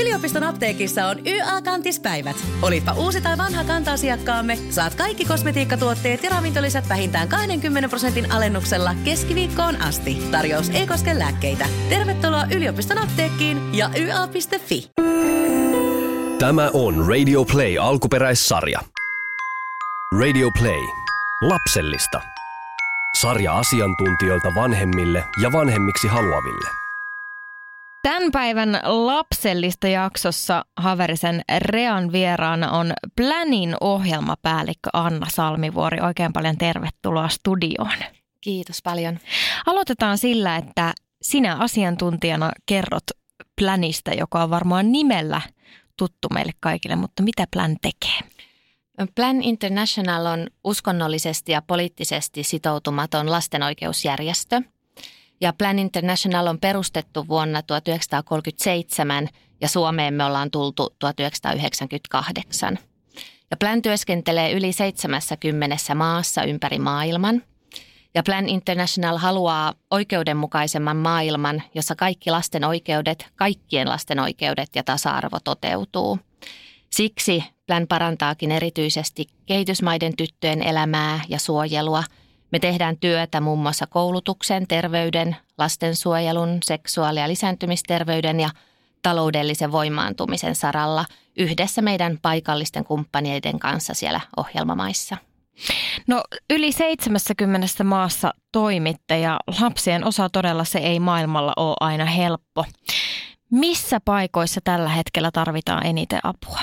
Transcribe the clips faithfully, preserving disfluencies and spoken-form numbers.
Yliopiston apteekissa on Y A-kantispäivät. Olipa uusi tai vanha kanta-asiakkaamme, saat kaikki kosmetiikkatuotteet ja ravintolisät vähintään kaksikymmentä prosentin alennuksella keskiviikkoon asti. Tarjous ei koske lääkkeitä. Tervetuloa yliopiston apteekkiin ja y a piste f i. Tämä on Radio Play -alkuperäissarja. Radio Play. Lapsellista. Sarja asiantuntijoilta vanhemmille ja vanhemmiksi haluaville. Tämän päivän lapsellista jaksossa Haverisen Rean vieraana on PLANin ohjelmapäällikkö Anna Salmivuori. Oikein paljon tervetuloa studioon. Kiitos paljon. Aloitetaan sillä, että sinä asiantuntijana kerrot PLANista, joka on varmaan nimellä tuttu meille kaikille, mutta mitä PLAN tekee? PLAN International on uskonnollisesti ja poliittisesti sitoutumaton lastenoikeusjärjestö. Ja PLAN International on perustettu vuonna tuhatyhdeksänsataakolmekymmentäseitsemän ja Suomeen me ollaan tultu tuhatyhdeksänsataayhdeksänkymmentäkahdeksan. Ja PLAN työskentelee yli seitsemässäkymmenessä maassa ympäri maailman. Ja PLAN International haluaa oikeudenmukaisemman maailman, jossa kaikki lasten oikeudet, kaikkien lasten oikeudet ja tasa-arvo toteutuu. Siksi PLAN parantaakin erityisesti kehitysmaiden tyttöjen elämää ja suojelua. Me tehdään työtä muun muassa koulutuksen, terveyden, lastensuojelun, seksuaali- ja lisääntymisterveyden ja taloudellisen voimaantumisen saralla yhdessä meidän paikallisten kumppaneiden kanssa siellä ohjelmamaissa. No yli seitsemässäkymmenessä maassa toimitte ja lapsien osa todella se ei maailmalla ole aina helppo. Missä paikoissa tällä hetkellä tarvitaan eniten apua?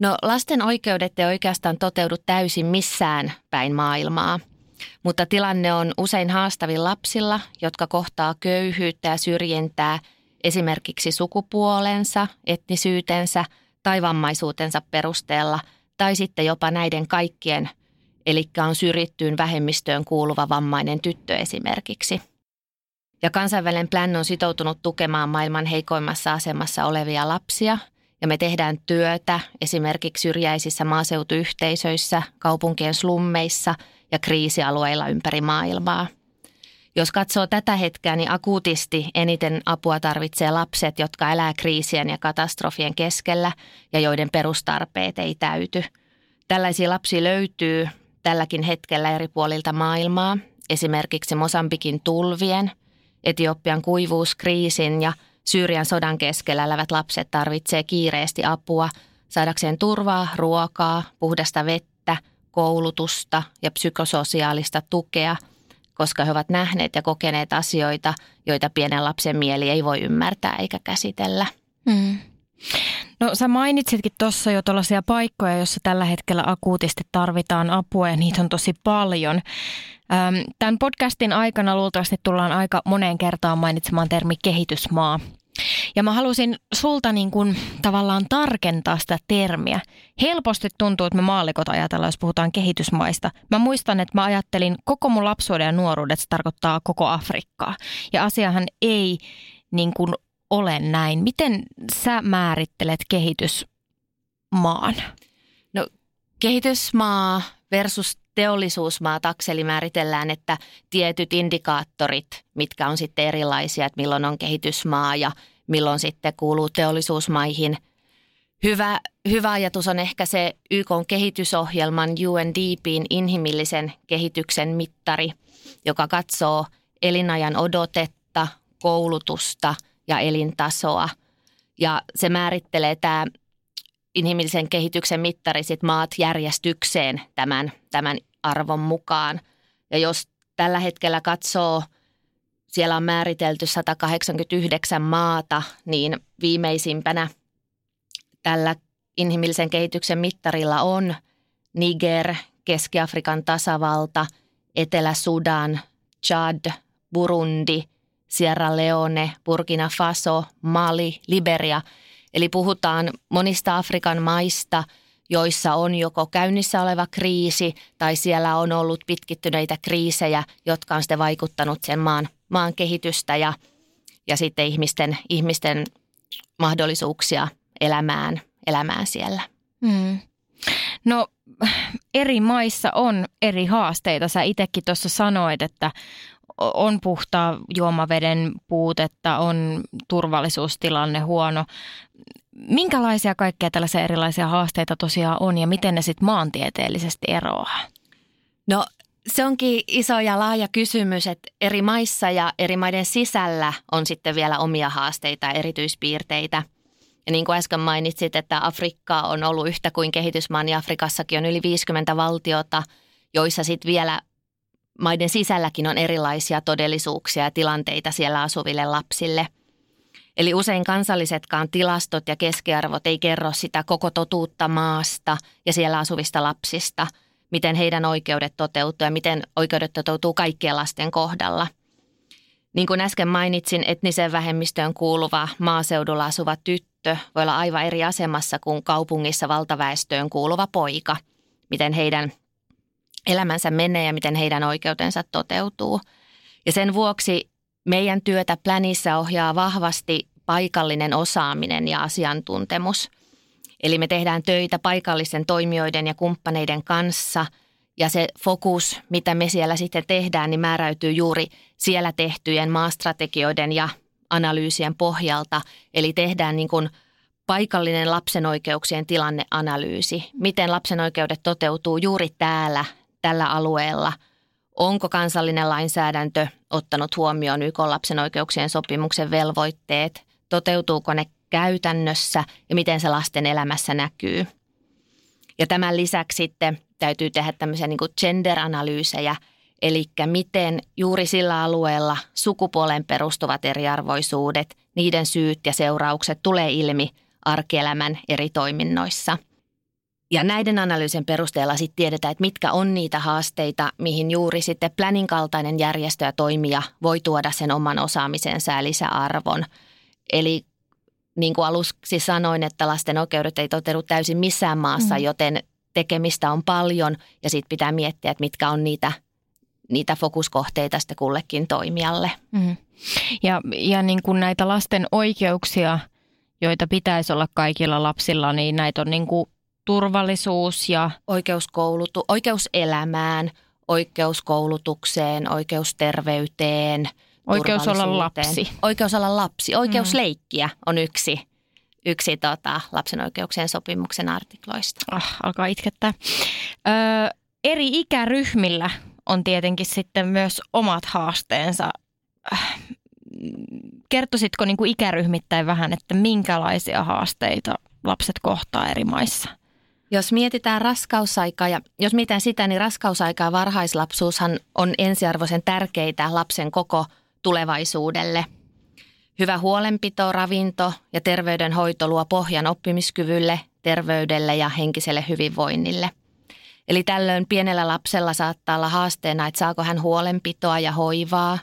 No lasten oikeudet ei oikeastaan toteudu täysin missään päin maailmaa, mutta tilanne on usein haastavin lapsilla, jotka kohtaa köyhyyttä ja syrjintää esimerkiksi sukupuolensa, etnisyytensä tai vammaisuutensa perusteella tai sitten jopa näiden kaikkien, eli on syrjittyyn vähemmistöön kuuluva vammainen tyttö esimerkiksi. Ja kansainvälinen PLAN on sitoutunut tukemaan maailman heikoimmassa asemassa olevia lapsia. Ja me tehdään työtä esimerkiksi syrjäisissä maaseutuyhteisöissä, kaupunkien slummeissa ja kriisialueilla ympäri maailmaa. Jos katsoo tätä hetkeä, niin akuutisti eniten apua tarvitsee lapset, jotka elää kriisien ja katastrofien keskellä ja joiden perustarpeet ei täyty. Tällaisia lapsia löytyy tälläkin hetkellä eri puolilta maailmaa, esimerkiksi Mosambikin tulvien, Etiopian kuivuuskriisin ja Syyrian sodan keskellä elävät lapset tarvitsee kiireesti apua saadakseen turvaa, ruokaa, puhdasta vettä, koulutusta ja psykososiaalista tukea, koska he ovat nähneet ja kokeneet asioita, joita pienen lapsen mieli ei voi ymmärtää eikä käsitellä. Mm. No sä mainitsitkin tuossa jo tuollaisia paikkoja, joissa tällä hetkellä akuutisti tarvitaan apua ja niitä on tosi paljon. Tämän podcastin aikana luultavasti tullaan aika moneen kertaan mainitsemaan termi kehitysmaa. Ja mä halusin sulta niin kun tavallaan tarkentaa sitä termiä. Helposti tuntuu, että me maallikot ajatellaan, jos puhutaan kehitysmaista. Mä muistan, että mä ajattelin koko mun lapsuuden ja nuoruuden, että se tarkoittaa koko Afrikkaa. Ja asiahan ei niin kun ole näin. Miten sä määrittelet kehitysmaan? No kehitysmaa versus teollisuusmaa takseli määritellään, että tietyt indikaattorit, mitkä on sitten erilaisia, että milloin on kehitysmaa ja milloin sitten kuuluu teollisuusmaihin. Hyvä, hyvä ajatus on ehkä se Y K:n kehitysohjelman U N D P:n inhimillisen kehityksen mittari, joka katsoo elinajan odotetta, koulutusta ja elintasoa. Ja se määrittelee tämä inhimillisen kehityksen mittari sit maat järjestykseen tämän, tämän arvon mukaan. Ja jos tällä hetkellä katsoo, siellä on määritelty sata kahdeksankymmentäyhdeksän maata, niin viimeisimpänä tällä inhimillisen kehityksen mittarilla on Niger, Keski-Afrikan tasavalta, Etelä-Sudan, Chad, Burundi, Sierra Leone, Burkina Faso, Mali, Liberia. Eli puhutaan monista Afrikan maista, joissa on joko käynnissä oleva kriisi tai siellä on ollut pitkittyneitä kriisejä, jotka on sitten vaikuttanut sen maan, maan kehitystä ja, ja sitten ihmisten, ihmisten mahdollisuuksia elämään, elämään siellä. Mm. No eri maissa on eri haasteita. Sä itsekin tuossa sanoit, että on puhtaan juomaveden puutetta, on turvallisuustilanne huono. Minkälaisia kaikkia tällaisia erilaisia haasteita tosiaan on ja miten ne sitten maantieteellisesti eroaa? No se onkin iso ja laaja kysymys, että eri maissa ja eri maiden sisällä on sitten vielä omia haasteita, erityispiirteitä. Ja niin kuin äsken mainitsit, että Afrikka on ollut yhtä kuin kehitysmaa, niin Afrikassakin on yli viisikymmentä valtiota, joissa sitten vielä maiden sisälläkin on erilaisia todellisuuksia ja tilanteita siellä asuville lapsille. Eli usein kansallisetkaan tilastot ja keskiarvot ei kerro sitä koko totuutta maasta ja siellä asuvista lapsista, miten heidän oikeudet toteutuu ja miten oikeudet toteutuu kaikkien lasten kohdalla. Niin kuin äsken mainitsin, etniseen vähemmistöön kuuluva maaseudulla asuva tyttö voi olla aivan eri asemassa kuin kaupungissa valtaväestöön kuuluva poika, miten heidän elämänsä menee ja miten heidän oikeutensa toteutuu. Ja sen vuoksi meidän työtä PLANissa ohjaa vahvasti paikallinen osaaminen ja asiantuntemus. Eli me tehdään töitä paikallisten toimijoiden ja kumppaneiden kanssa ja se fokus, mitä me siellä sitten tehdään, niin määräytyy juuri siellä tehtyjen maastrategioiden ja analyysien pohjalta. Eli tehdään niin kuin paikallinen lapsen oikeuksien tilanneanalyysi. Miten lapsen oikeudet toteutuu juuri täällä, tällä alueella? Onko kansallinen lainsäädäntö ottanut huomioon Y K:n lapsen oikeuksien sopimuksen velvoitteet? Toteutuuko ne käytännössä ja miten se lasten elämässä näkyy? Ja tämän lisäksi sitten täytyy tehdä tämmöisiä niin kuin gender-analyysejä, eli miten juuri sillä alueella sukupuoleen perustuvat eriarvoisuudet, niiden syyt ja seuraukset tulee ilmi arkielämän eri toiminnoissa. Ja näiden analyysin perusteella sitten tiedetään, että mitkä on niitä haasteita, mihin juuri sitten PLANin kaltainen järjestö ja toimija voi tuoda sen oman osaamisensa lisäarvon. Eli niin kuin aluksi sanoin, että lasten oikeudet ei toteudu täysin missään maassa, mm. joten tekemistä on paljon ja sitten pitää miettiä, että mitkä on niitä, niitä fokuskohteita sitten kullekin toimijalle. Mm. Ja, ja niin kuin näitä lasten oikeuksia, joita pitäisi olla kaikilla lapsilla, niin näitä on niin kuin turvallisuus ja oikeus koulutu, oikeus elämään, oikeus koulutukseen, oikeus terveyteen, oikeus olla lapsi. Oikeus olla lapsi, oikeus mm-hmm. leikkiä on yksi, yksi tota, lapsen oikeuksien sopimuksen artikloista. Ah, alkaa itkettää. Ö, eri ikäryhmillä on tietenkin sitten myös omat haasteensa. Kertoisitko niin kuin ikäryhmittäin vähän, että minkälaisia haasteita lapset kohtaa eri maissa? Jos mietitään raskausaikaa ja jos mietitään sitä, niin raskausaika ja varhaislapsuushan on ensiarvoisen tärkeitä lapsen koko tulevaisuudelle. Hyvä huolenpito, ravinto ja terveydenhoito luo pohjan oppimiskyvylle, terveydelle ja henkiselle hyvinvoinnille. Eli tällöin pienellä lapsella saattaa olla haasteena, että saako hän huolenpitoa ja hoivaa,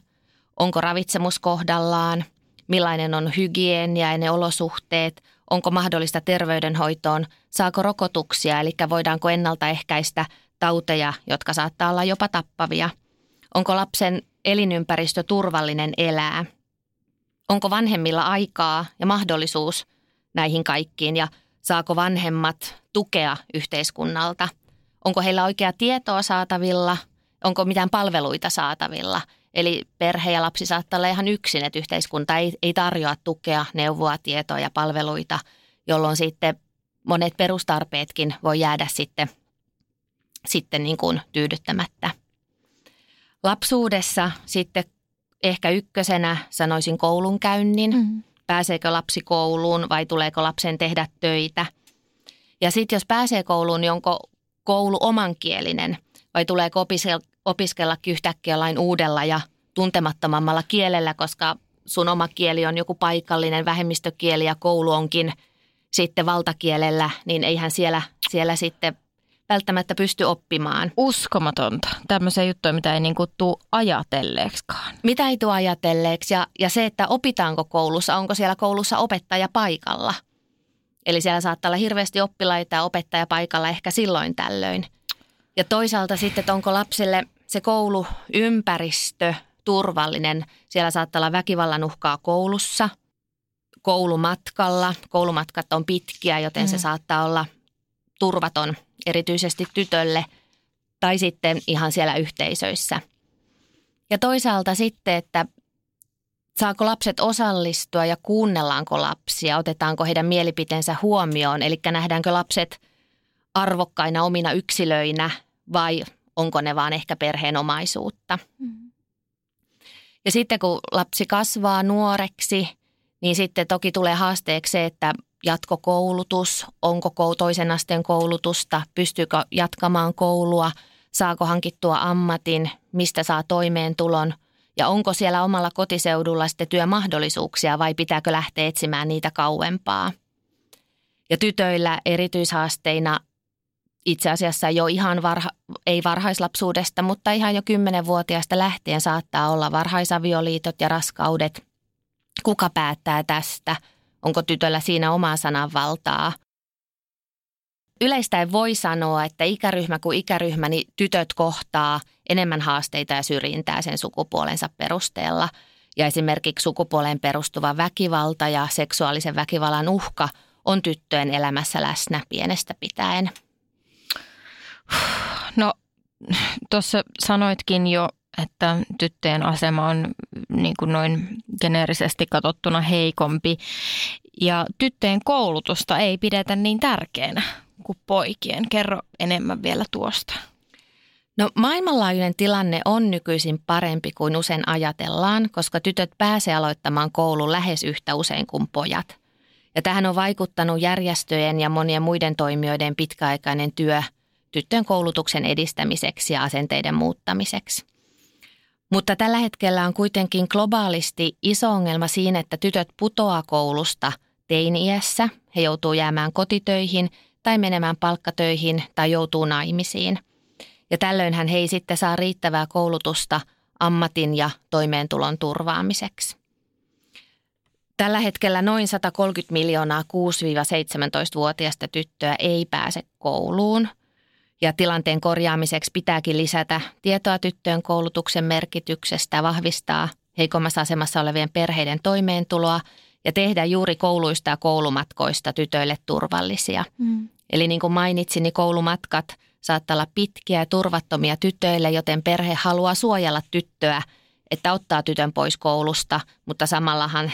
onko ravitsemus kohdallaan, millainen on hygienia ja ne olosuhteet, onko mahdollista terveydenhoitoon, saako rokotuksia, eli voidaanko ennaltaehkäistä tauteja, jotka saattaa olla jopa tappavia. Onko lapsen elinympäristö turvallinen elää? Onko vanhemmilla aikaa ja mahdollisuus näihin kaikkiin ja saako vanhemmat tukea yhteiskunnalta? Onko heillä oikeaa tietoa saatavilla? Onko mitään palveluita saatavilla? Eli perhe ja lapsi saattaa olla ihan yksin, että yhteiskunta ei, ei tarjoa tukea, neuvoa, tietoa ja palveluita, jolloin sitten monet perustarpeetkin voi jäädä sitten, sitten niin kuin tyydyttämättä. Lapsuudessa sitten ehkä ykkösenä sanoisin koulunkäynnin. Mm-hmm. Pääseekö lapsi kouluun vai tuleeko lapsen tehdä töitä? Ja sitten jos pääsee kouluun, niin onko koulu omankielinen vai tuleeko opiskella? Opiskellakin yhtäkkiä jollain uudella ja tuntemattomammalla kielellä, koska sun oma kieli on joku paikallinen vähemmistökieli ja koulu onkin sitten valtakielellä, niin eihän siellä, siellä sitten välttämättä pysty oppimaan. Uskomatonta. Tämmöisiä juttuja, mitä ei niin kuin tule ajatelleeksikaan. Mitä ei tule ajatelleeksi ja, ja se, että opitaanko koulussa, onko siellä koulussa opettaja paikalla. Eli siellä saattaa olla hirveästi oppilaita ja opettaja paikalla ehkä silloin tällöin. Ja toisaalta sitten, että onko lapselle se kouluympäristö turvallinen. Siellä saattaa olla väkivallan uhkaa koulussa, koulumatkalla. Koulumatkat on pitkiä, joten mm. se saattaa olla turvaton erityisesti tytölle tai sitten ihan siellä yhteisöissä. Ja toisaalta sitten, että saako lapset osallistua ja kuunnellaanko lapsia, otetaanko heidän mielipiteensä huomioon, eli nähdäänkö lapset arvokkaina omina yksilöinä vai onko ne vaan ehkä perheenomaisuutta. Mm. Ja sitten kun lapsi kasvaa nuoreksi, niin sitten toki tulee haasteeksi se, että jatkokoulutus, onko toisen asteen koulutusta, pystyykö jatkamaan koulua, saako hankittua ammatin, mistä saa toimeentulon ja onko siellä omalla kotiseudulla sitten työmahdollisuuksia vai pitääkö lähteä etsimään niitä kauempaa. Ja tytöillä erityishaasteina itse asiassa jo ihan, varha, ei varhaislapsuudesta, mutta ihan jo kymmenenvuotiaasta lähtien saattaa olla varhaisavioliitot ja raskaudet. Kuka päättää tästä? Onko tytöllä siinä omaa sananvaltaa? Yleistäen voi sanoa, että ikäryhmä kuin ikäryhmä, niin tytöt kohtaa enemmän haasteita ja syrjintää sen sukupuolensa perusteella. Ja esimerkiksi sukupuoleen perustuva väkivalta ja seksuaalisen väkivallan uhka on tyttöjen elämässä läsnä pienestä pitäen. No, tuossa sanoitkin jo, että tyttöjen asema on niin kuin noin geneerisesti katsottuna heikompi ja tyttöjen koulutusta ei pidetä niin tärkeänä kuin poikien. Kerro enemmän vielä tuosta. No, maailmanlaajuinen tilanne on nykyisin parempi kuin usein ajatellaan, koska tytöt pääsee aloittamaan koulun lähes yhtä usein kuin pojat. Ja tähän on vaikuttanut järjestöjen ja monien muiden toimijoiden pitkäaikainen työ tyttöjen koulutuksen edistämiseksi ja asenteiden muuttamiseksi. Mutta tällä hetkellä on kuitenkin globaalisti iso ongelma siinä, että tytöt putoaa koulusta teini-iässä, he joutuu jäämään kotitöihin tai menemään palkkatöihin tai joutuu naimisiin. Ja tällöinhän he ei sitten saa riittävää koulutusta ammatin ja toimeentulon turvaamiseksi. Tällä hetkellä noin sata kolmekymmentä miljoonaa kuusi seitsemäntoista-vuotiaista tyttöä ei pääse kouluun. Ja tilanteen korjaamiseksi pitääkin lisätä tietoa tyttöjen koulutuksen merkityksestä, vahvistaa heikommassa asemassa olevien perheiden toimeentuloa ja tehdä juuri kouluista ja koulumatkoista tytöille turvallisia. Mm. Eli niin kuin mainitsin, niin koulumatkat saattaa olla pitkiä ja turvattomia tytöille, joten perhe haluaa suojella tyttöä, että ottaa tytön pois koulusta, mutta samallahan,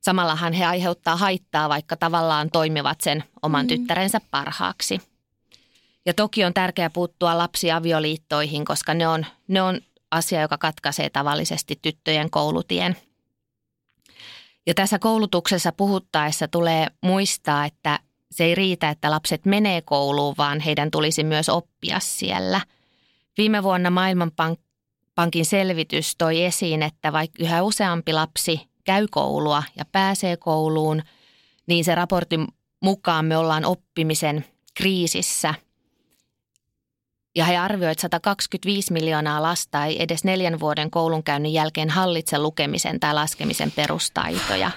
samallahan he aiheuttaa haittaa, vaikka tavallaan toimivat sen oman mm. tyttärensä parhaaksi. Ja toki on tärkeää puuttua lapsiavioliittoihin, koska ne on, ne on asia, joka katkaisee tavallisesti tyttöjen koulutien. Ja tässä koulutuksessa puhuttaessa tulee muistaa, että se ei riitä, että lapset menee kouluun, vaan heidän tulisi myös oppia siellä. Viime vuonna Maailmanpankin selvitys toi esiin, että vaikka yhä useampi lapsi käy koulua ja pääsee kouluun, niin se raportin mukaan me ollaan oppimisen kriisissä. Ja he arvioivat, että sata kaksikymmentäviisi miljoonaa lasta ei edes neljän vuoden koulunkäynnin jälkeen hallitse lukemisen tai laskemisen perustaitoja.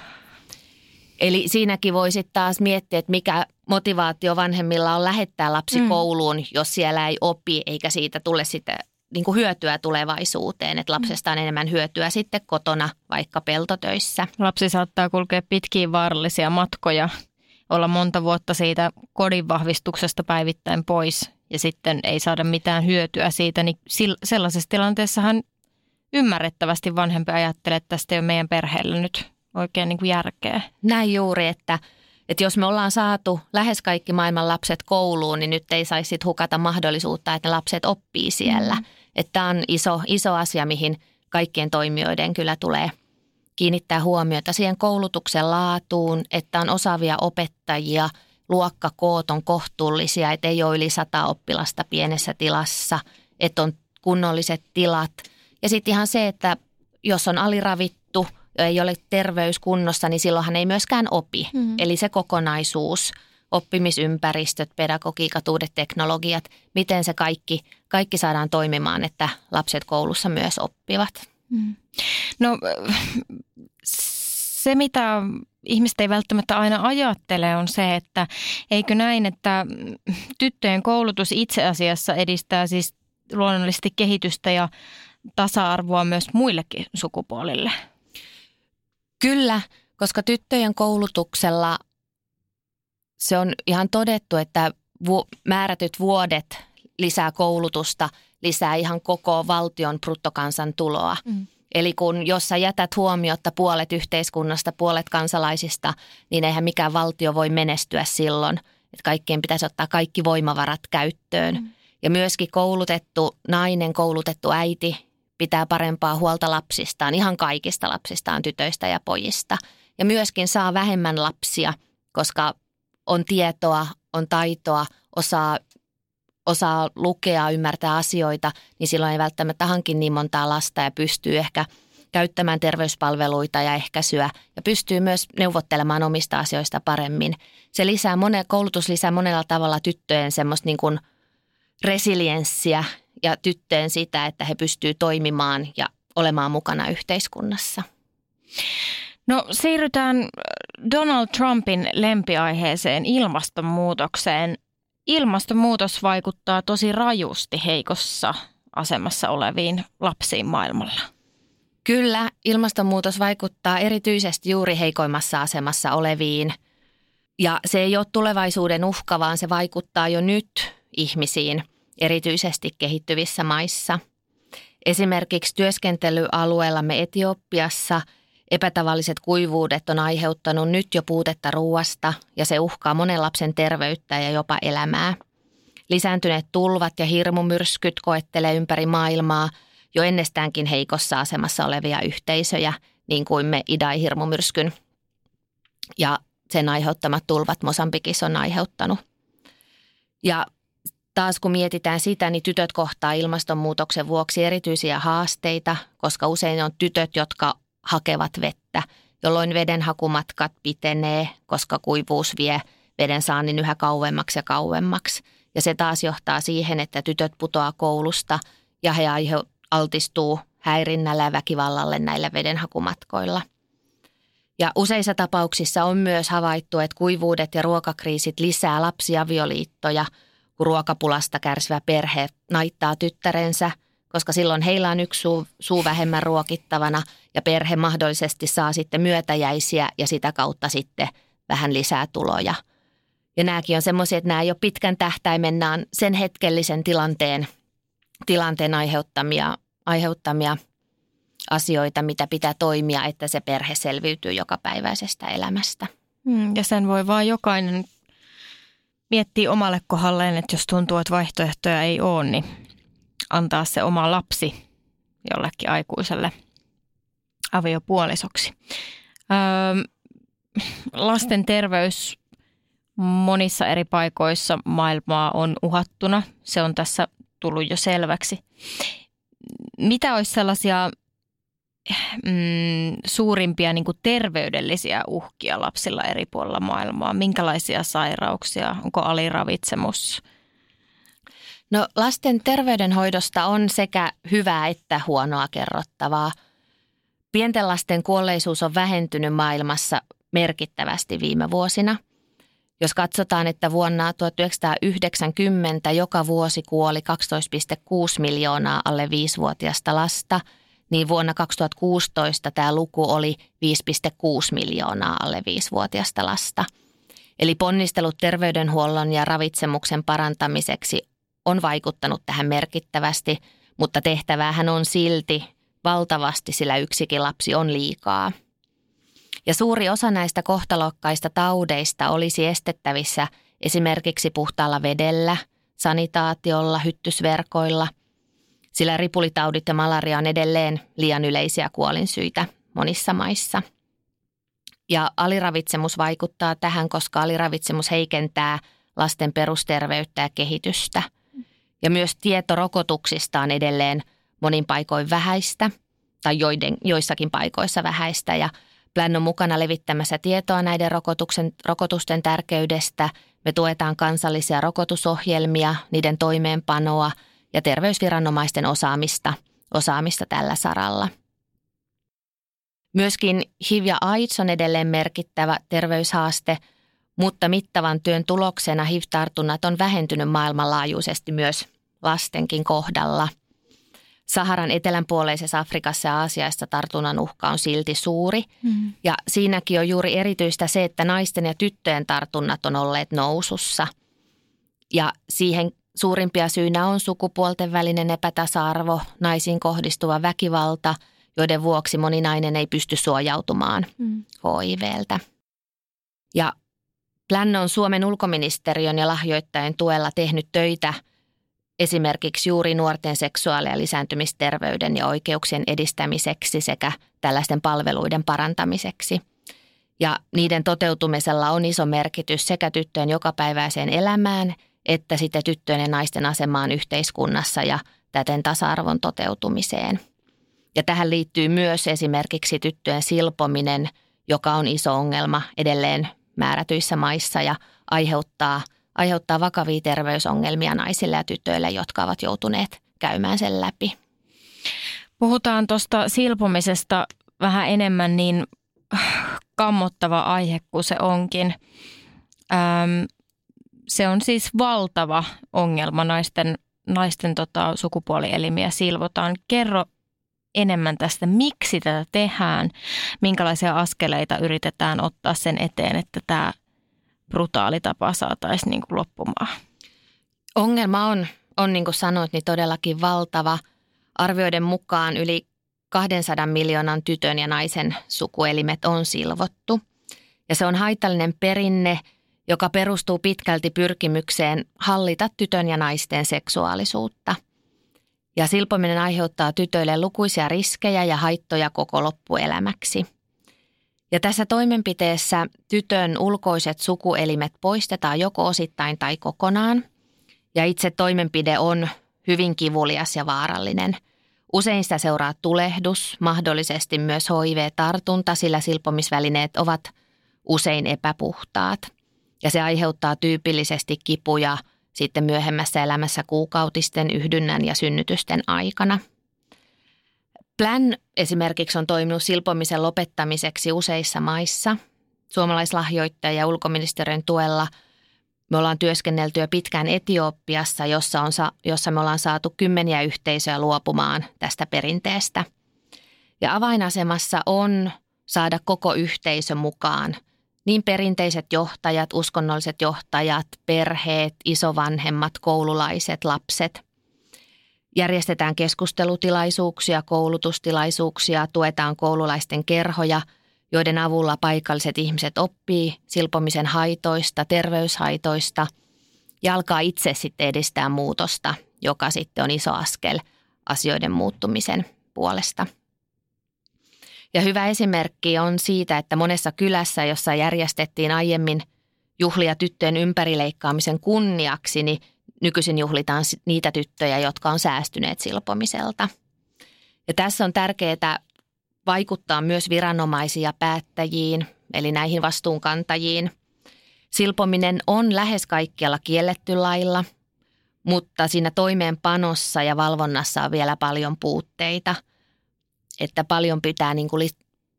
Eli siinäkin voisit taas miettiä, että mikä motivaatio vanhemmilla on lähettää lapsi mm. kouluun, jos siellä ei opi eikä siitä tule sitä, niin kuin hyötyä tulevaisuuteen. Että lapsesta on enemmän hyötyä sitten kotona, vaikka peltotöissä. Lapsi saattaa kulkea pitkiä vaarallisia matkoja, olla monta vuotta siitä kodin vahvistuksesta päivittäin pois ja sitten ei saada mitään hyötyä siitä, niin sellaisessa tilanteessahan ymmärrettävästi vanhempi ajattelee, että tästä ei ole meidän perheellä nyt oikein niin kuin järkeä. Näin juuri, että, että jos me ollaan saatu lähes kaikki maailman lapset kouluun, niin nyt ei saisi sit hukata mahdollisuutta, että lapset oppii siellä. Mm. Että tämä on iso, iso asia, mihin kaikkien toimijoiden kyllä tulee kiinnittää huomiota siihen koulutuksen laatuun, että on osaavia opettajia, luokkakoot on kohtuullisia, että ei ole yli sata oppilasta pienessä tilassa, että on kunnolliset tilat. Ja sitten ihan se, että jos on aliravittu ja ei ole terveys kunnossa, niin silloinhan ei myöskään opi. Mm-hmm. Eli se kokonaisuus, oppimisympäristöt, pedagogiikat, uudet teknologiat, miten se kaikki, kaikki saadaan toimimaan, että lapset koulussa myös oppivat. Mm. No se, mitä ihmiset ei välttämättä aina ajattele, on se, että eikö näin, että tyttöjen koulutus itse asiassa edistää siis luonnollisesti kehitystä ja tasa-arvoa myös muillekin sukupuolille? Kyllä, koska tyttöjen koulutuksella se on ihan todettu, että määrätyt vuodet lisää koulutusta, lisää ihan koko valtion bruttokansantuloa. Mm. Eli kun jos sä jätät huomiotta puolet yhteiskunnasta, puolet kansalaisista, niin eihän mikään valtio voi menestyä silloin. Että kaikkien pitäisi ottaa kaikki voimavarat käyttöön. Mm. Ja myöskin koulutettu nainen, koulutettu äiti pitää parempaa huolta lapsistaan, ihan kaikista lapsistaan, tytöistä ja pojista. Ja myöskin saa vähemmän lapsia, koska on tietoa, on taitoa, osaa, osaa lukea, ymmärtää asioita, niin silloin ei välttämättä hankin niin montaa lasta ja pystyy ehkä käyttämään terveyspalveluita ja ehkäisyä ja pystyy myös neuvottelemaan omista asioista paremmin. Se lisää monen, koulutus lisää monella tavalla tyttöjen semmoista niin kuin resilienssiä ja tyttöjen sitä, että he pystyy toimimaan ja olemaan mukana yhteiskunnassa. No siirrytään Donald Trumpin lempiaiheeseen ilmastonmuutokseen. Ilmastonmuutos vaikuttaa tosi rajusti heikossa asemassa oleviin lapsiin maailmalla. Kyllä, ilmastonmuutos vaikuttaa erityisesti juuri heikoimmassa asemassa oleviin. Ja se ei ole tulevaisuuden uhka, vaan se vaikuttaa jo nyt ihmisiin, erityisesti kehittyvissä maissa. Esimerkiksi työskentelyalueellamme Etiopiassa epätavalliset kuivuudet on aiheuttanut nyt jo puutetta ruuasta ja se uhkaa monen lapsen terveyttä ja jopa elämää. Lisääntyneet tulvat ja hirmumyrskyt koettelee ympäri maailmaa jo ennestäänkin heikossa asemassa olevia yhteisöjä, niin kuin me Idai-hirmumyrskyn ja sen aiheuttamat tulvat Mosambikissa on aiheuttanut. Ja taas kun mietitään sitä, niin tytöt kohtaa ilmastonmuutoksen vuoksi erityisiä haasteita, koska usein on tytöt, jotka hakevat vettä, jolloin vedenhakumatkat pitenee, koska kuivuus vie veden saannin yhä kauemmaksi ja kauemmaksi. Ja se taas johtaa siihen, että tytöt putoaa koulusta ja he altistuu häirinnälle ja väkivallalle näillä vedenhakumatkoilla. Ja useissa tapauksissa on myös havaittu, että kuivuudet ja ruokakriisit lisää lapsiavioliittoja, kun ruokapulasta kärsivä perhe naittaa tyttärensä, koska silloin heillä on yksi suu, suu vähemmän ruokittavana ja perhe mahdollisesti saa sitten myötäjäisiä ja sitä kautta sitten vähän lisää tuloja. Ja nämäkin on semmoisia, että nämä ei ole pitkän tähtäimen, nämä on sen hetkellisen tilanteen, tilanteen aiheuttamia, aiheuttamia asioita, mitä pitää toimia, että se perhe selviytyy jokapäiväisestä elämästä. Mm, ja sen voi vaan jokainen miettiä omalle kohdalleen, että jos tuntuu, että vaihtoehtoja ei ole, niin antaa se oma lapsi jollekin aikuiselle aviopuolisoksi. Öö, lasten terveys monissa eri paikoissa maailmaa on uhattuna. Se on tässä tullut jo selväksi. Mitä olisi sellaisia mm, suurimpia niin kuin terveydellisiä uhkia lapsilla eri puolilla maailmaa? Minkälaisia sairauksia? Onko aliravitsemus? No lasten terveydenhoidosta on sekä hyvää että huonoa kerrottavaa. Pienten lasten kuolleisuus on vähentynyt maailmassa merkittävästi viime vuosina. Jos katsotaan, että vuonna tuhatyhdeksänsataayhdeksänkymmentä joka vuosi kuoli kaksitoista pilkku kuusi miljoonaa alle viisivuotiasta lasta, niin vuonna kaksituhattakuusitoista tämä luku oli viisi pilkku kuusi miljoonaa alle viisivuotiasta lasta. Eli ponnistelut terveydenhuollon ja ravitsemuksen parantamiseksi on vaikuttanut tähän merkittävästi, mutta tehtäväähän on silti valtavasti, sillä yksikin lapsi on liikaa. Ja suuri osa näistä kohtalokkaista taudeista olisi estettävissä esimerkiksi puhtaalla vedellä, sanitaatiolla, hyttysverkoilla, sillä ripulitaudit ja malaria on edelleen liian yleisiä kuolinsyitä monissa maissa. Ja aliravitsemus vaikuttaa tähän, koska aliravitsemus heikentää lasten perusterveyttä ja kehitystä. Ja myös tieto rokotuksista on edelleen monin paikoin vähäistä tai joiden, joissakin paikoissa vähäistä. Ja PLAN on mukana levittämässä tietoa näiden rokotuksen, rokotusten tärkeydestä. Me tuetaan kansallisia rokotusohjelmia, niiden toimeenpanoa ja terveysviranomaisten osaamista, osaamista tällä saralla. Myöskin H I V ja AIDS on edelleen merkittävä terveyshaaste, mutta mittavan työn tuloksena H I V-tartunnat on vähentynyt maailmanlaajuisesti myös lastenkin kohdalla. Saharan etelän puoleisessa Afrikassa ja Aasiassa tartunnan uhka on silti suuri. Mm. Ja siinäkin on juuri erityistä se, että naisten ja tyttöjen tartunnat on olleet nousussa. Ja siihen Suurimpia syynä on sukupuolten välinen epätasa-arvo, naisiin kohdistuva väkivalta, joiden vuoksi moni nainen ei pysty suojautumaan mm. H I V:ltä. Ja PLAN on Suomen ulkoministeriön ja lahjoittajien tuella tehnyt töitä esimerkiksi juuri nuorten seksuaali- ja lisääntymisterveyden ja oikeuksien edistämiseksi sekä tällaisten palveluiden parantamiseksi. Ja niiden toteutumisella on iso merkitys sekä tyttöjen jokapäiväiseen elämään että sitten tyttöjen ja naisten asemaan yhteiskunnassa ja täten tasa-arvon toteutumiseen. Ja tähän liittyy myös esimerkiksi tyttöjen silpominen, joka on iso ongelma edelleen määrätyissä maissa ja aiheuttaa, aiheuttaa vakavia terveysongelmia naisille ja tytöille, jotka ovat joutuneet käymään sen läpi. Puhutaan tuosta silpomisesta vähän enemmän, niin kammottava aihe kuin se onkin. Öm, se on siis valtava ongelma, naisten, naisten tota, sukupuolielimiä silvotaan. Kerro enemmän tästä, miksi tätä tehdään, minkälaisia askeleita yritetään ottaa sen eteen, että tämä brutaali tapa saataisiin niin kuin loppumaan. Ongelma on, on niin kuin sanoit, niin todellakin valtava. Arvioiden mukaan yli kahdensadan miljoonan tytön ja naisen sukuelimet on silvottu. Ja se on haitallinen perinne, joka perustuu pitkälti pyrkimykseen hallita tytön ja naisten seksuaalisuutta. Ja silpominen aiheuttaa tytöille lukuisia riskejä ja haittoja koko loppuelämäksi. Ja tässä toimenpiteessä tytön ulkoiset sukuelimet poistetaan joko osittain tai kokonaan. Ja itse toimenpide on hyvin kivulias ja vaarallinen. Usein sitä seuraa tulehdus, mahdollisesti myös H I V-tartunta, sillä silpomisvälineet ovat usein epäpuhtaat. Ja se aiheuttaa tyypillisesti kipuja sitten myöhemmässä elämässä kuukautisten, yhdynnän ja synnytysten aikana. PLAN esimerkiksi on toiminut silpomisen lopettamiseksi useissa maissa. Suomalaislahjoittaja ja ulkoministeriön tuella me ollaan työskennelty jo pitkään Etiopiassa, jossa, on, jossa me ollaan saatu kymmeniä yhteisöjä luopumaan tästä perinteestä. Ja avainasemassa on saada koko yhteisö mukaan. Niin perinteiset johtajat, uskonnolliset johtajat, perheet, isovanhemmat, koululaiset, lapset. Järjestetään keskustelutilaisuuksia, koulutustilaisuuksia, tuetaan koululaisten kerhoja, joiden avulla paikalliset ihmiset oppii silpomisen haitoista, terveyshaitoista ja alkaa itse sitten edistää muutosta, joka sitten on iso askel asioiden muuttumisen puolesta. Ja hyvä esimerkki on siitä, että monessa kylässä, jossa järjestettiin aiemmin juhlia tyttöjen ympärileikkaamisen kunniaksi, niin nykyisin juhlitaan niitä tyttöjä, jotka on säästyneet silpomiselta. Ja tässä on tärkeää vaikuttaa myös viranomaisia päättäjiin, eli näihin vastuunkantajiin. Silpominen on lähes kaikkialla kielletty lailla, mutta siinä toimeenpanossa ja valvonnassa on vielä paljon puutteita. Että paljon pitää, niin kuin,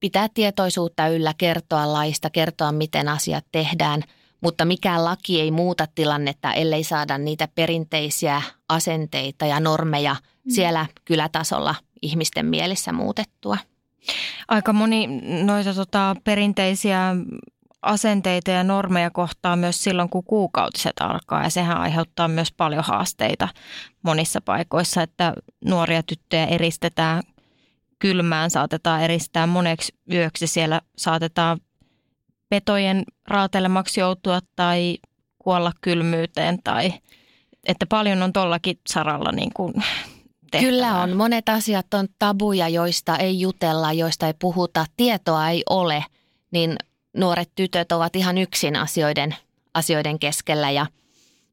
pitää tietoisuutta yllä, kertoa laista, kertoa miten asiat tehdään, mutta mikään laki ei muuta tilannetta, ellei saada niitä perinteisiä asenteita ja normeja mm. siellä kylätasolla ihmisten mielessä muutettua. Aika moni noita tota, perinteisiä asenteita ja normeja kohtaa myös silloin, kun kuukautiset alkaa, ja sehän aiheuttaa myös paljon haasteita monissa paikoissa, että nuoria tyttöjä eristetään kylmään, saatetaan eristää moneksi yöksi, siellä saatetaan petojen raatelemaksi joutua tai kuolla kylmyyteen, tai että paljon on tollakin saralla niin kuin tehtävää. Kyllä on. Monet asiat on tabuja, joista ei jutella, joista ei puhuta, tietoa ei ole, niin nuoret tytöt ovat ihan yksin asioiden, asioiden keskellä ja,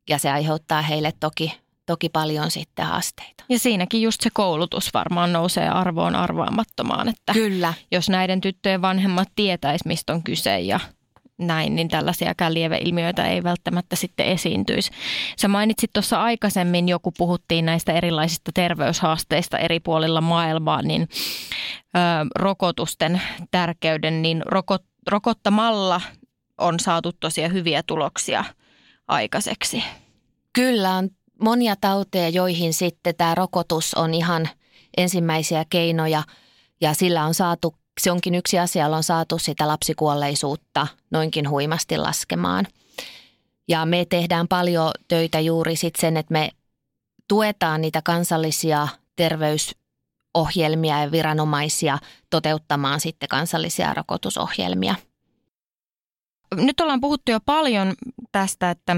ja se aiheuttaa heille toki Toki paljon sitten haasteita. Ja siinäkin just se koulutus varmaan nousee arvoon arvaamattomaan, että Kyllä. jos näiden tyttöjen vanhemmat tietäisi, mistä on kyse ja näin, niin tällaisiakään lieveilmiöitä ei välttämättä sitten esiintyisi. Sä mainitsit tuossa aikaisemmin, joku puhuttiin näistä erilaisista terveyshaasteista eri puolilla maailmaa, niin ö, rokotusten tärkeyden, niin roko, rokottamalla on saatu tosiaan hyviä tuloksia aikaiseksi. Kyllä on. Monia tauteja, joihin sitten tämä rokotus on ihan ensimmäisiä keinoja ja sillä on saatu, se onkin yksi asia, jolla on saatu sitä lapsikuolleisuutta noinkin huimasti laskemaan. Ja me tehdään paljon töitä juuri sit sen, että me tuetaan niitä kansallisia terveysohjelmia ja viranomaisia toteuttamaan sitten kansallisia rokotusohjelmia. Nyt ollaan puhuttu jo paljon tästä, että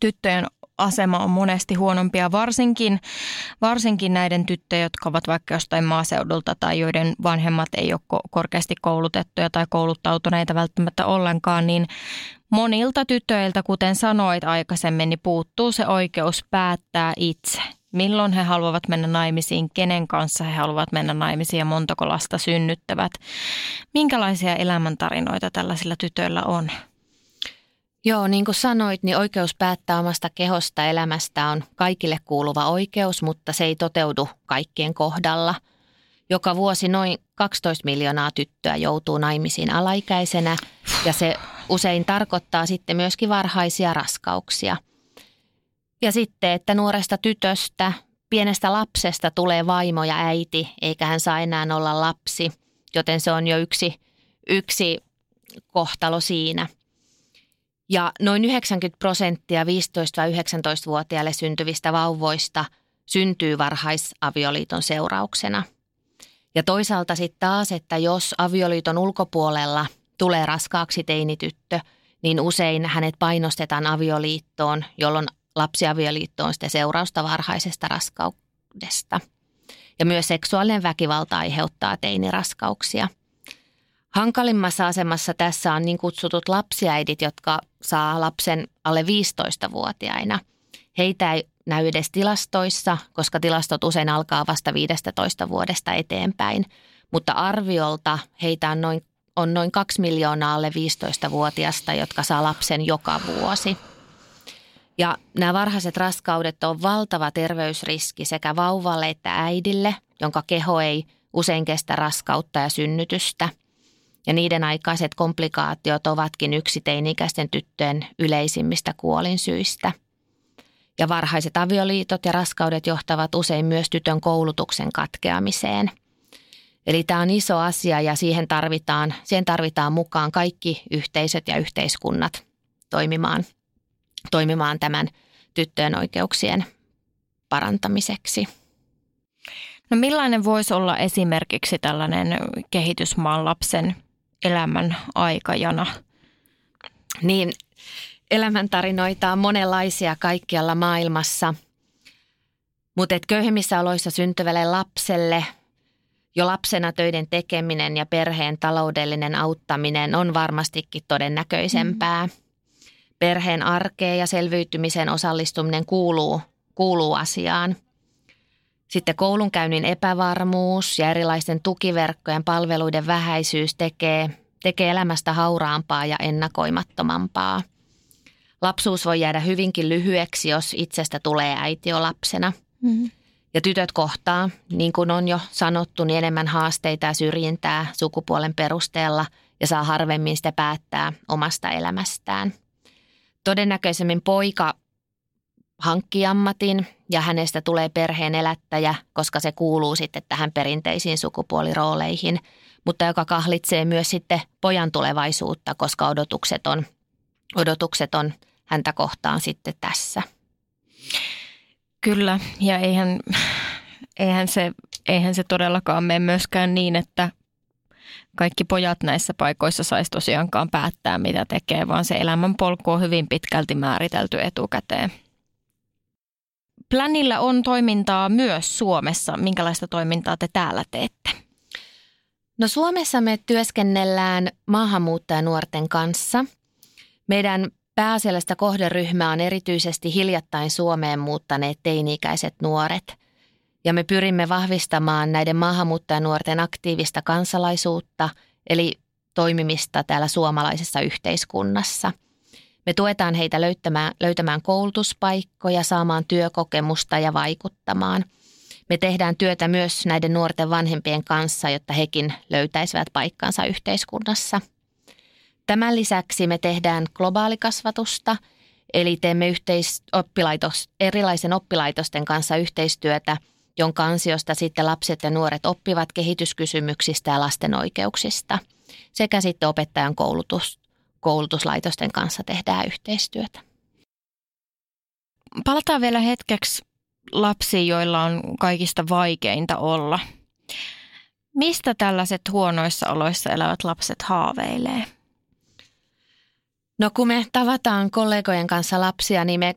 tyttöjen asema on monesti huonompia, varsinkin, varsinkin näiden tyttöjen, jotka ovat vaikka jostain maaseudulta tai joiden vanhemmat ei ole korkeasti koulutettuja tai kouluttautuneita välttämättä ollenkaan, niin monilta tytöiltä, kuten sanoit aikaisemmin, niin puuttuu se oikeus päättää itse. Milloin he haluavat mennä naimisiin, kenen kanssa he haluavat mennä naimisiin ja montako lasta synnyttävät. Minkälaisia elämäntarinoita tällaisilla tytöillä on? Joo, niin kuin sanoit, niin oikeus päättää omasta kehosta, elämästä on kaikille kuuluva oikeus, mutta se ei toteudu kaikkien kohdalla. Joka vuosi noin kaksitoista miljoonaa tyttöä joutuu naimisiin alaikäisenä ja se usein tarkoittaa sitten myöskin varhaisia raskauksia. Ja sitten, että nuoresta tytöstä, pienestä lapsesta tulee vaimo ja äiti, eikä hän saa enää olla lapsi, joten se on jo yksi, yksi kohtalo siinä. Ja noin yhdeksänkymmentä prosenttia viisitoista- ja yhdeksäntoistavuotiaille syntyvistä vauvoista syntyy varhaisavioliiton seurauksena. Ja toisaalta sitten taas, että jos avioliiton ulkopuolella tulee raskaaksi teinityttö, niin usein hänet painostetaan avioliittoon, jolloin lapsiavioliitto on sitten seurausta varhaisesta raskaudesta. Ja myös seksuaalinen väkivalta aiheuttaa teiniraskauksia. Hankalimmassa asemassa tässä on niin kutsutut lapsiäidit, jotka saa lapsen alle viisitoistavuotiaina. Heitä ei näy edes tilastoissa, koska tilastot usein alkaa vasta viidestätoista vuodesta eteenpäin. Mutta arviolta heitä on noin, on noin kaksi miljoonaa alle viisitoistavuotiasta, jotka saa lapsen joka vuosi. Ja nämä varhaiset raskaudet on valtava terveysriski sekä vauvalle että äidille, jonka keho ei usein kestä raskautta ja synnytystä. Ja niiden aikaiset komplikaatiot ovatkin yksi teini-ikäisten tyttöjen yleisimmistä kuolinsyistä. Ja varhaiset avioliitot ja raskaudet johtavat usein myös tytön koulutuksen katkeamiseen. Eli tämä on iso asia ja siihen tarvitaan, siihen tarvitaan mukaan kaikki yhteisöt ja yhteiskunnat toimimaan, toimimaan tämän tyttöjen oikeuksien parantamiseksi. No millainen voisi olla esimerkiksi tällainen kehitysmaan lapsen elämän aikajana? Niin, elämäntarinoita on monenlaisia kaikkialla maailmassa, mutta et köyhemmissä oloissa syntyvälle lapselle jo lapsena töiden tekeminen ja perheen taloudellinen auttaminen on varmastikin todennäköisempää. Mm. Perheen arkeen ja selviytymiseen osallistuminen kuuluu, kuuluu asiaan. Sitten koulunkäynnin epävarmuus ja erilaisten tukiverkkojen palveluiden vähäisyys tekee, tekee elämästä hauraampaa ja ennakoimattomampaa. Lapsuus voi jäädä hyvinkin lyhyeksi, jos itsestä tulee äiti jo lapsena. Mm-hmm. Ja tytöt kohtaa, niin kuin on jo sanottu, niin enemmän haasteita ja syrjintää sukupuolen perusteella ja saa harvemmin sitä päättää omasta elämästään. Todennäköisemmin poika hankkii ammatin ja hänestä tulee perheen elättäjä, koska se kuuluu sitten tähän perinteisiin sukupuolirooleihin, mutta joka kahlitsee myös sitten pojan tulevaisuutta, koska odotukset on, odotukset on häntä kohtaan sitten tässä. Kyllä, ja eihän, eihän, se, eihän se todellakaan mene myöskään niin, että kaikki pojat näissä paikoissa saisi tosiaankaan päättää, mitä tekee, vaan se elämänpolku on hyvin pitkälti määritelty etukäteen. PLANilla on toimintaa myös Suomessa. Minkälaista toimintaa te täällä teette? No Suomessa me työskennellään maahanmuuttajanuorten kanssa. Meidän pääasiallista kohderyhmää on erityisesti hiljattain Suomeen muuttaneet teini-ikäiset nuoret. Ja me pyrimme vahvistamaan näiden maahanmuuttajanuorten aktiivista kansalaisuutta, eli toimimista täällä suomalaisessa yhteiskunnassa. Me tuetaan heitä löytämään, löytämään koulutuspaikkoja, saamaan työkokemusta ja vaikuttamaan. Me tehdään työtä myös näiden nuorten vanhempien kanssa, jotta hekin löytäisivät paikkansa yhteiskunnassa. Tämän lisäksi me tehdään globaalikasvatusta, eli teemme yhteis- oppilaitos, erilaisen oppilaitosten kanssa yhteistyötä, jonka ansiosta sitten lapset ja nuoret oppivat kehityskysymyksistä ja lasten oikeuksista sekä sitten opettajan koulutus, koulutuslaitosten kanssa tehdään yhteistyötä. Palataan vielä hetkeksi lapsiin, joilla on kaikista vaikeinta olla. Mistä tällaiset huonoissa oloissa elävät lapset haaveilee? No kun me tavataan kollegojen kanssa lapsia, niin me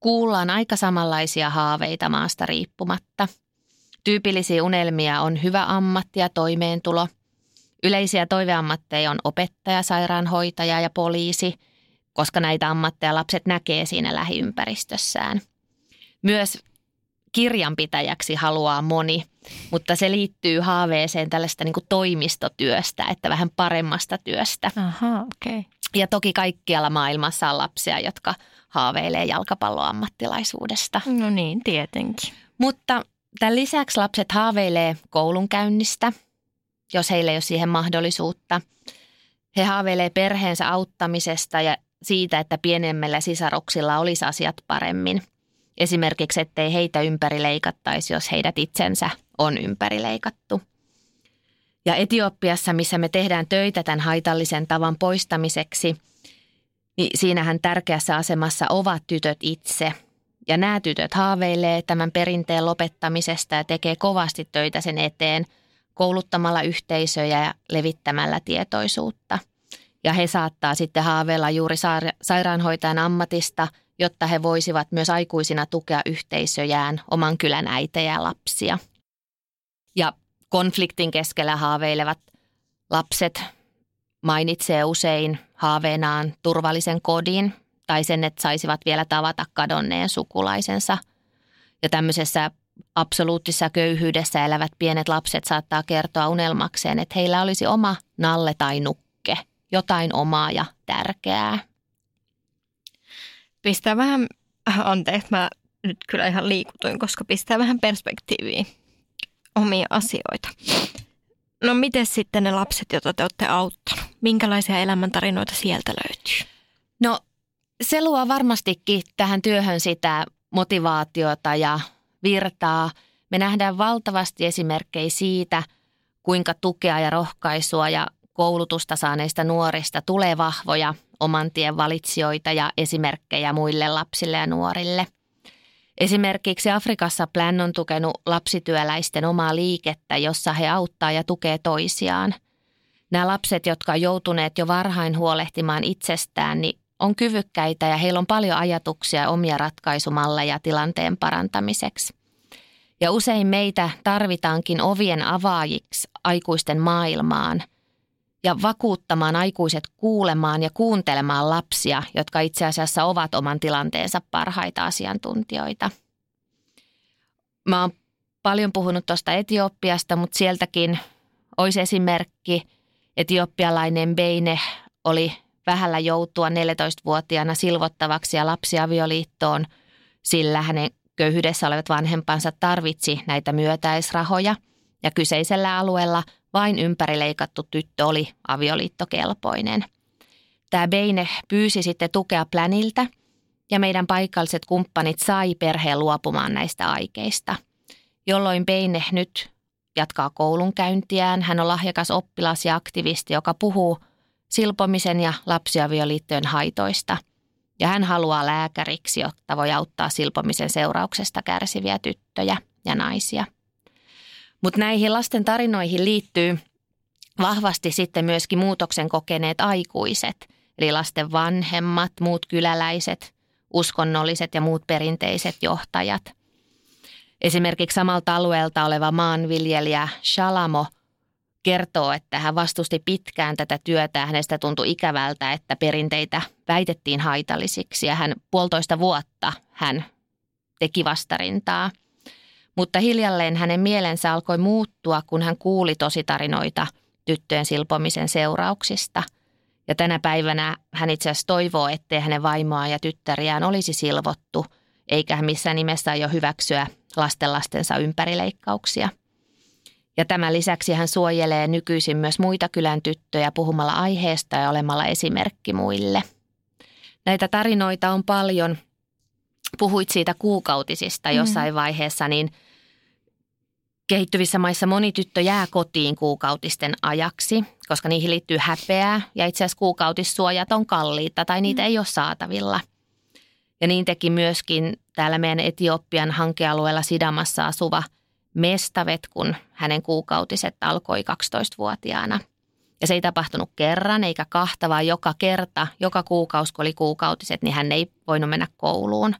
kuullaan aika samanlaisia haaveita maasta riippumatta. Tyypillisiä unelmia on hyvä ammatti ja toimeentulo. Yleisiä toiveammatteja on opettaja, sairaanhoitaja ja poliisi, koska näitä ammatteja lapset näkee siinä lähiympäristössään. Myös kirjanpitäjäksi haluaa moni, mutta se liittyy haaveeseen tällaista niin kuin toimistotyöstä, että vähän paremmasta työstä. Aha, okay. Ja toki kaikkialla maailmassa on lapsia, jotka haaveilee jalkapalloammattilaisuudesta. No niin, tietenkin. Mutta tämän lisäksi lapset haaveilee koulunkäynnistä, jos heillä ei ole siihen mahdollisuutta. He haaveilee perheensä auttamisesta ja siitä, että pienemmillä sisaruksilla olisi asiat paremmin. Esimerkiksi, ettei heitä ympärileikattaisi, jos heidät itsensä on ympärileikattu. Ja Etiopiassa, missä me tehdään töitä tämän haitallisen tavan poistamiseksi, niin siinähän tärkeässä asemassa ovat tytöt itse. Ja nämä tytöt haaveilee tämän perinteen lopettamisesta ja tekee kovasti töitä sen eteen kouluttamalla yhteisöjä ja levittämällä tietoisuutta. Ja he saattaa sitten haaveilla juuri sairaanhoitajan ammatista, jotta he voisivat myös aikuisina tukea yhteisöjään, oman kylän äitejä ja lapsia. Ja konfliktin keskellä haaveilevat lapset mainitsee usein haaveenaan turvallisen kodin tai sen, että saisivat vielä tavata kadonneen sukulaisensa. Ja tämmöisessä absoluuttisessa köyhyydessä elävät pienet lapset saattaa kertoa unelmakseen, että heillä olisi oma nalle tai nukke, jotain omaa ja tärkeää. Pistää vähän, anteeksi, mä nyt kyllä ihan liikutuin, koska pistää vähän perspektiiviin omia asioita. No miten sitten ne lapset, joita te olette auttanut? Minkälaisia elämäntarinoita sieltä löytyy? No se luo varmastikin tähän työhön sitä motivaatiota ja virtaa. Me nähdään valtavasti esimerkkejä siitä, kuinka tukea ja rohkaisua ja koulutusta saaneista nuorista tulee vahvoja oman tien valitsijoita ja esimerkkejä muille lapsille ja nuorille. Esimerkiksi Afrikassa PLAN on tukenut lapsityöläisten omaa liikettä, jossa he auttaa ja tukee toisiaan. Nämä lapset, jotka ovat joutuneet jo varhain huolehtimaan itsestään, niin on kyvykkäitä ja heillä on paljon ajatuksia omia ratkaisumalleja tilanteen parantamiseksi. Ja usein meitä tarvitaankin ovien avaajiksi aikuisten maailmaan ja vakuuttamaan aikuiset kuulemaan ja kuuntelemaan lapsia, jotka itse asiassa ovat oman tilanteensa parhaita asiantuntijoita. Mä oon paljon puhunut tuosta Etiopiasta, mutta sieltäkin olisi esimerkki. Etiopialainen Beine oli vähällä joutua neljätoistavuotiaana silvottavaksi ja lapsiavioliittoon, sillä hänen köyhyydessä olevat vanhempansa tarvitsi näitä myötäisrahoja ja kyseisellä alueella vain ympärileikattu tyttö oli avioliittokelpoinen. Tämä Beine pyysi sitten tukea PLANilta ja meidän paikalliset kumppanit sai perheen luopumaan näistä aikeista, jolloin Beine nyt jatkaa koulunkäyntiään. Hän on lahjakas oppilas ja aktivisti, joka puhuu silpomisen ja lapsiavioliittojen haitoista. Ja hän haluaa lääkäriksi, jotta voi auttaa silpomisen seurauksesta kärsiviä tyttöjä ja naisia. Mutta näihin lasten tarinoihin liittyy vahvasti sitten myöskin muutoksen kokeneet aikuiset, eli lasten vanhemmat, muut kyläläiset, uskonnolliset ja muut perinteiset johtajat. Esimerkiksi samalta alueelta oleva maanviljelijä Shalamo kertoo, että hän vastusti pitkään tätä työtä ja hänestä tuntui ikävältä, että perinteitä väitettiin haitallisiksi ja hän puolitoista vuotta hän teki vastarintaa. Mutta hiljalleen hänen mielensä alkoi muuttua, kun hän kuuli tositarinoita tyttöjen silpomisen seurauksista. Ja tänä päivänä hän itse asiassa toivoo, ettei hänen vaimoaan ja tyttäriään olisi silvottu, eikä hän missään nimessä aio hyväksyä lastenlastensa ympärileikkauksia. Ja tämän lisäksi hän suojelee nykyisin myös muita kylän tyttöjä puhumalla aiheesta ja olemalla esimerkki muille. Näitä tarinoita on paljon. Puhuit siitä kuukautisista jossain vaiheessa, niin Kehittyvissä maissa moni tyttö jää kotiin kuukautisten ajaksi, koska niihin liittyy häpeää ja itse asiassa kuukautissuojat on kalliita tai niitä mm. ei ole saatavilla. Ja niin teki myöskin täällä meidän Etiopian hankealueella Sidamassa asuva Mestawet, kun hänen kuukautiset alkoi kaksitoistavuotiaana. Ja se ei tapahtunut kerran eikä kahta, vaan joka kerta, joka kuukausi, kun oli kuukautiset, niin hän ei voinut mennä kouluun.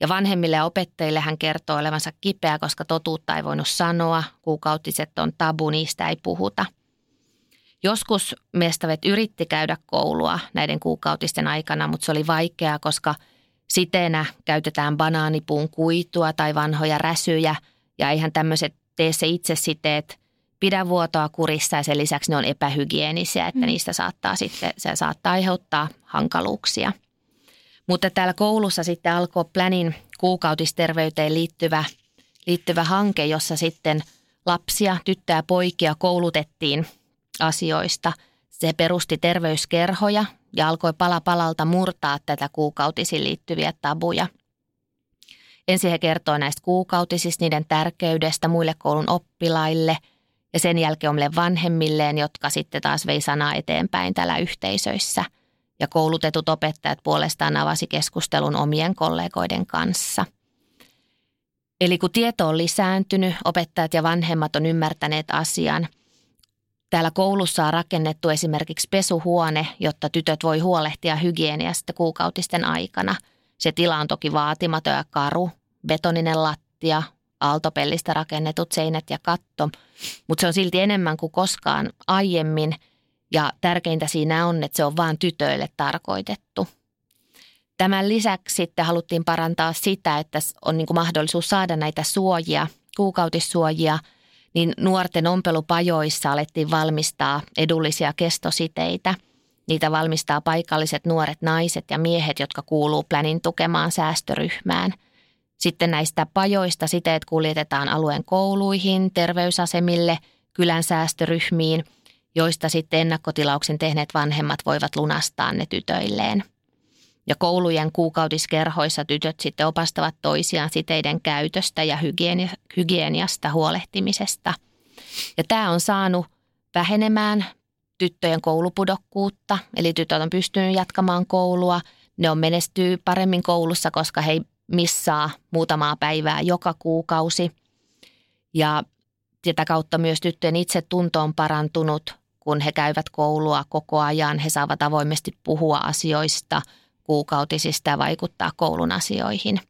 Ja vanhemmille ja opettajille hän kertoo olevansa kipeä, koska totuutta ei voinut sanoa. Kuukautiset on tabu, niistä ei puhuta. Joskus Mestawet yritti käydä koulua näiden kuukautisten aikana, mutta se oli vaikeaa, koska siteenä käytetään banaanipuun kuitua tai vanhoja räsyjä. Ja eihän tämmöiset tee se itse siteet pidä vuotoa kurissa ja sen lisäksi ne on epähygienisiä, että niistä saattaa sitten, se saattaa aiheuttaa hankaluuksia. Mutta täällä koulussa sitten alkoi PLANin kuukautisterveyteen liittyvä, liittyvä hanke, jossa sitten lapsia, tyttöjä, poikia koulutettiin asioista. Se perusti terveyskerhoja ja alkoi pala palalta murtaa tätä kuukautisiin liittyviä tabuja. Ensin he kertoo näistä kuukautisista, niiden tärkeydestä muille koulun oppilaille ja sen jälkeen omille vanhemmilleen, jotka sitten taas vei sanaa eteenpäin täällä yhteisöissä. Ja koulutetut opettajat puolestaan avasi keskustelun omien kollegoiden kanssa. Eli kun tieto on lisääntynyt, opettajat ja vanhemmat on ymmärtäneet asian. Täällä koulussa on rakennettu esimerkiksi pesuhuone, jotta tytöt voi huolehtia hygieniasta kuukautisten aikana. Se tila on toki vaatimaton ja karu, betoninen lattia, aaltopellistä rakennetut seinät ja katto, mutta se on silti enemmän kuin koskaan aiemmin. Ja tärkeintä siinä on, että se on vain tytöille tarkoitettu. Tämän lisäksi sitten haluttiin parantaa sitä, että on niin kuin mahdollisuus saada näitä suojia, kuukautissuojia, niin nuorten ompelupajoissa alettiin valmistaa edullisia kestositeitä. Niitä valmistaa paikalliset nuoret naiset ja miehet, jotka kuuluu PLANin tukemaan säästöryhmään. Sitten näistä pajoista siteet kuljetetaan alueen kouluihin, terveysasemille, kylän säästöryhmiin, joista sitten ennakkotilauksen tehneet vanhemmat voivat lunastaa ne tytöilleen. Ja koulujen kuukautiskerhoissa tytöt sitten opastavat toisiaan siteiden käytöstä ja hygieni- hygieniasta huolehtimisesta. Ja tämä on saanut vähenemään tyttöjen koulupudokkuutta, eli tytöt on pystynyt jatkamaan koulua. Ne on menestyy paremmin koulussa, koska he missaa muutamaa päivää joka kuukausi. Ja sitä kautta myös tyttöjen itsetunto on parantunut, kun he käyvät koulua koko ajan. He saavat avoimesti puhua asioista, kuukautisista ja vaikuttaa koulun asioihin.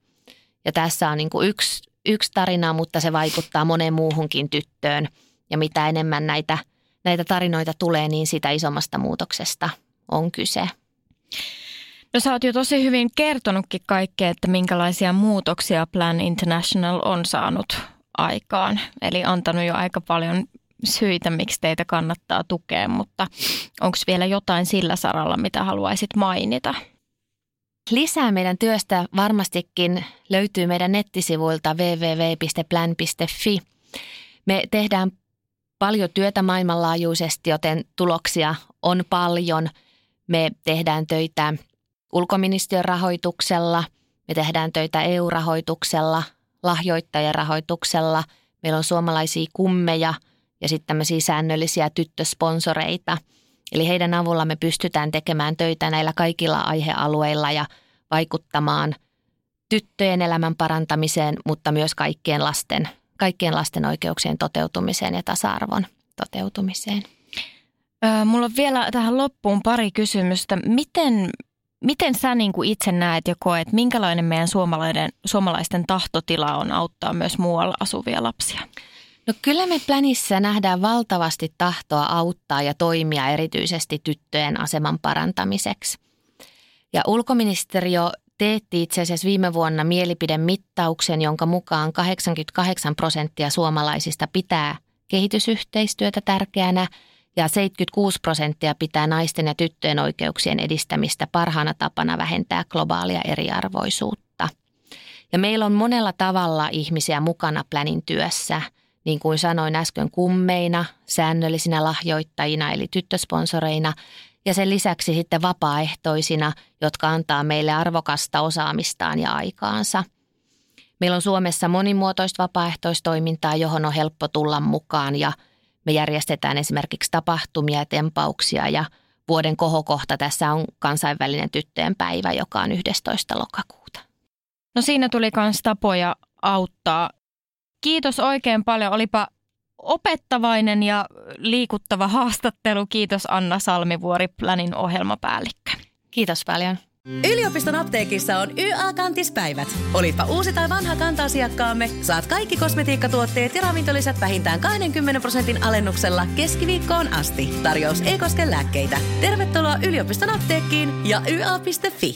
Ja tässä on niin kuin yksi, yksi tarina, mutta se vaikuttaa moneen muuhunkin tyttöön. Ja mitä enemmän näitä, näitä tarinoita tulee, niin sitä isommasta muutoksesta on kyse. No sä oot jo tosi hyvin kertonutkin kaikkea, että minkälaisia muutoksia PLAN International on saanut aikaan. Eli antanut jo aika paljon syitä, miksi teitä kannattaa tukea, mutta onko vielä jotain sillä saralla, mitä haluaisit mainita? Lisää meidän työstä varmastikin löytyy meidän nettisivuilta double-u double-u double-u piste plan piste f i. Me tehdään paljon työtä maailmanlaajuisesti, joten tuloksia on paljon. Me tehdään töitä ulkoministeriön rahoituksella, me tehdään töitä E U-rahoituksella, lahjoittajien rahoituksella. Meillä on suomalaisia kummeja ja sitten tämmöisiä säännöllisiä tyttösponsoreita. Eli heidän avulla me pystytään tekemään töitä näillä kaikilla aihealueilla ja vaikuttamaan tyttöjen elämän parantamiseen, mutta myös kaikkien lasten, kaikkien lasten oikeuksien toteutumiseen ja tasa-arvon toteutumiseen. Öö, mulla on vielä tähän loppuun pari kysymystä. Miten... Miten sä niin kuin itse näet ja koet, minkälainen meidän suomalaisten, suomalaisten tahtotila on auttaa myös muualla asuvia lapsia? No kyllä me PLANissa nähdään valtavasti tahtoa auttaa ja toimia erityisesti tyttöjen aseman parantamiseksi. Ja ulkoministeriö teetti itse asiassa viime vuonna mielipidemittauksen, jonka mukaan kahdeksankymmentäkahdeksan prosenttia suomalaisista pitää kehitysyhteistyötä tärkeänä. Ja seitsemänkymmentäkuusi prosenttia pitää naisten ja tyttöjen oikeuksien edistämistä parhaana tapana vähentää globaalia eriarvoisuutta. Ja meillä on monella tavalla ihmisiä mukana PLANin työssä, niin kuin sanoin äsken kummeina, säännöllisinä lahjoittajina eli tyttösponsoreina ja sen lisäksi sitten vapaaehtoisina, jotka antaa meille arvokasta osaamistaan ja aikaansa. Meillä on Suomessa monimuotoista vapaaehtoistoimintaa, johon on helppo tulla mukaan ja me järjestetään esimerkiksi tapahtumia ja tempauksia ja vuoden kohokohta tässä on kansainvälinen tyttöjen päivä, joka on yhdestoista lokakuuta. No siinä tuli myös tapoja auttaa. Kiitos oikein paljon. Olipa opettavainen ja liikuttava haastattelu. Kiitos Anna Salmivuori, PLANin ohjelmapäällikkö. Kiitos paljon. Yliopiston apteekissa on Y A-kantispäivät. Olipa uusi tai vanha kanta-asiakkaamme, saat kaikki kosmetiikkatuotteet ja ravintolisät vähintään kaksikymmentä prosentin alennuksella keskiviikkoon asti. Tarjous ei koske lääkkeitä. Tervetuloa yliopiston apteekkiin ja y a piste f i.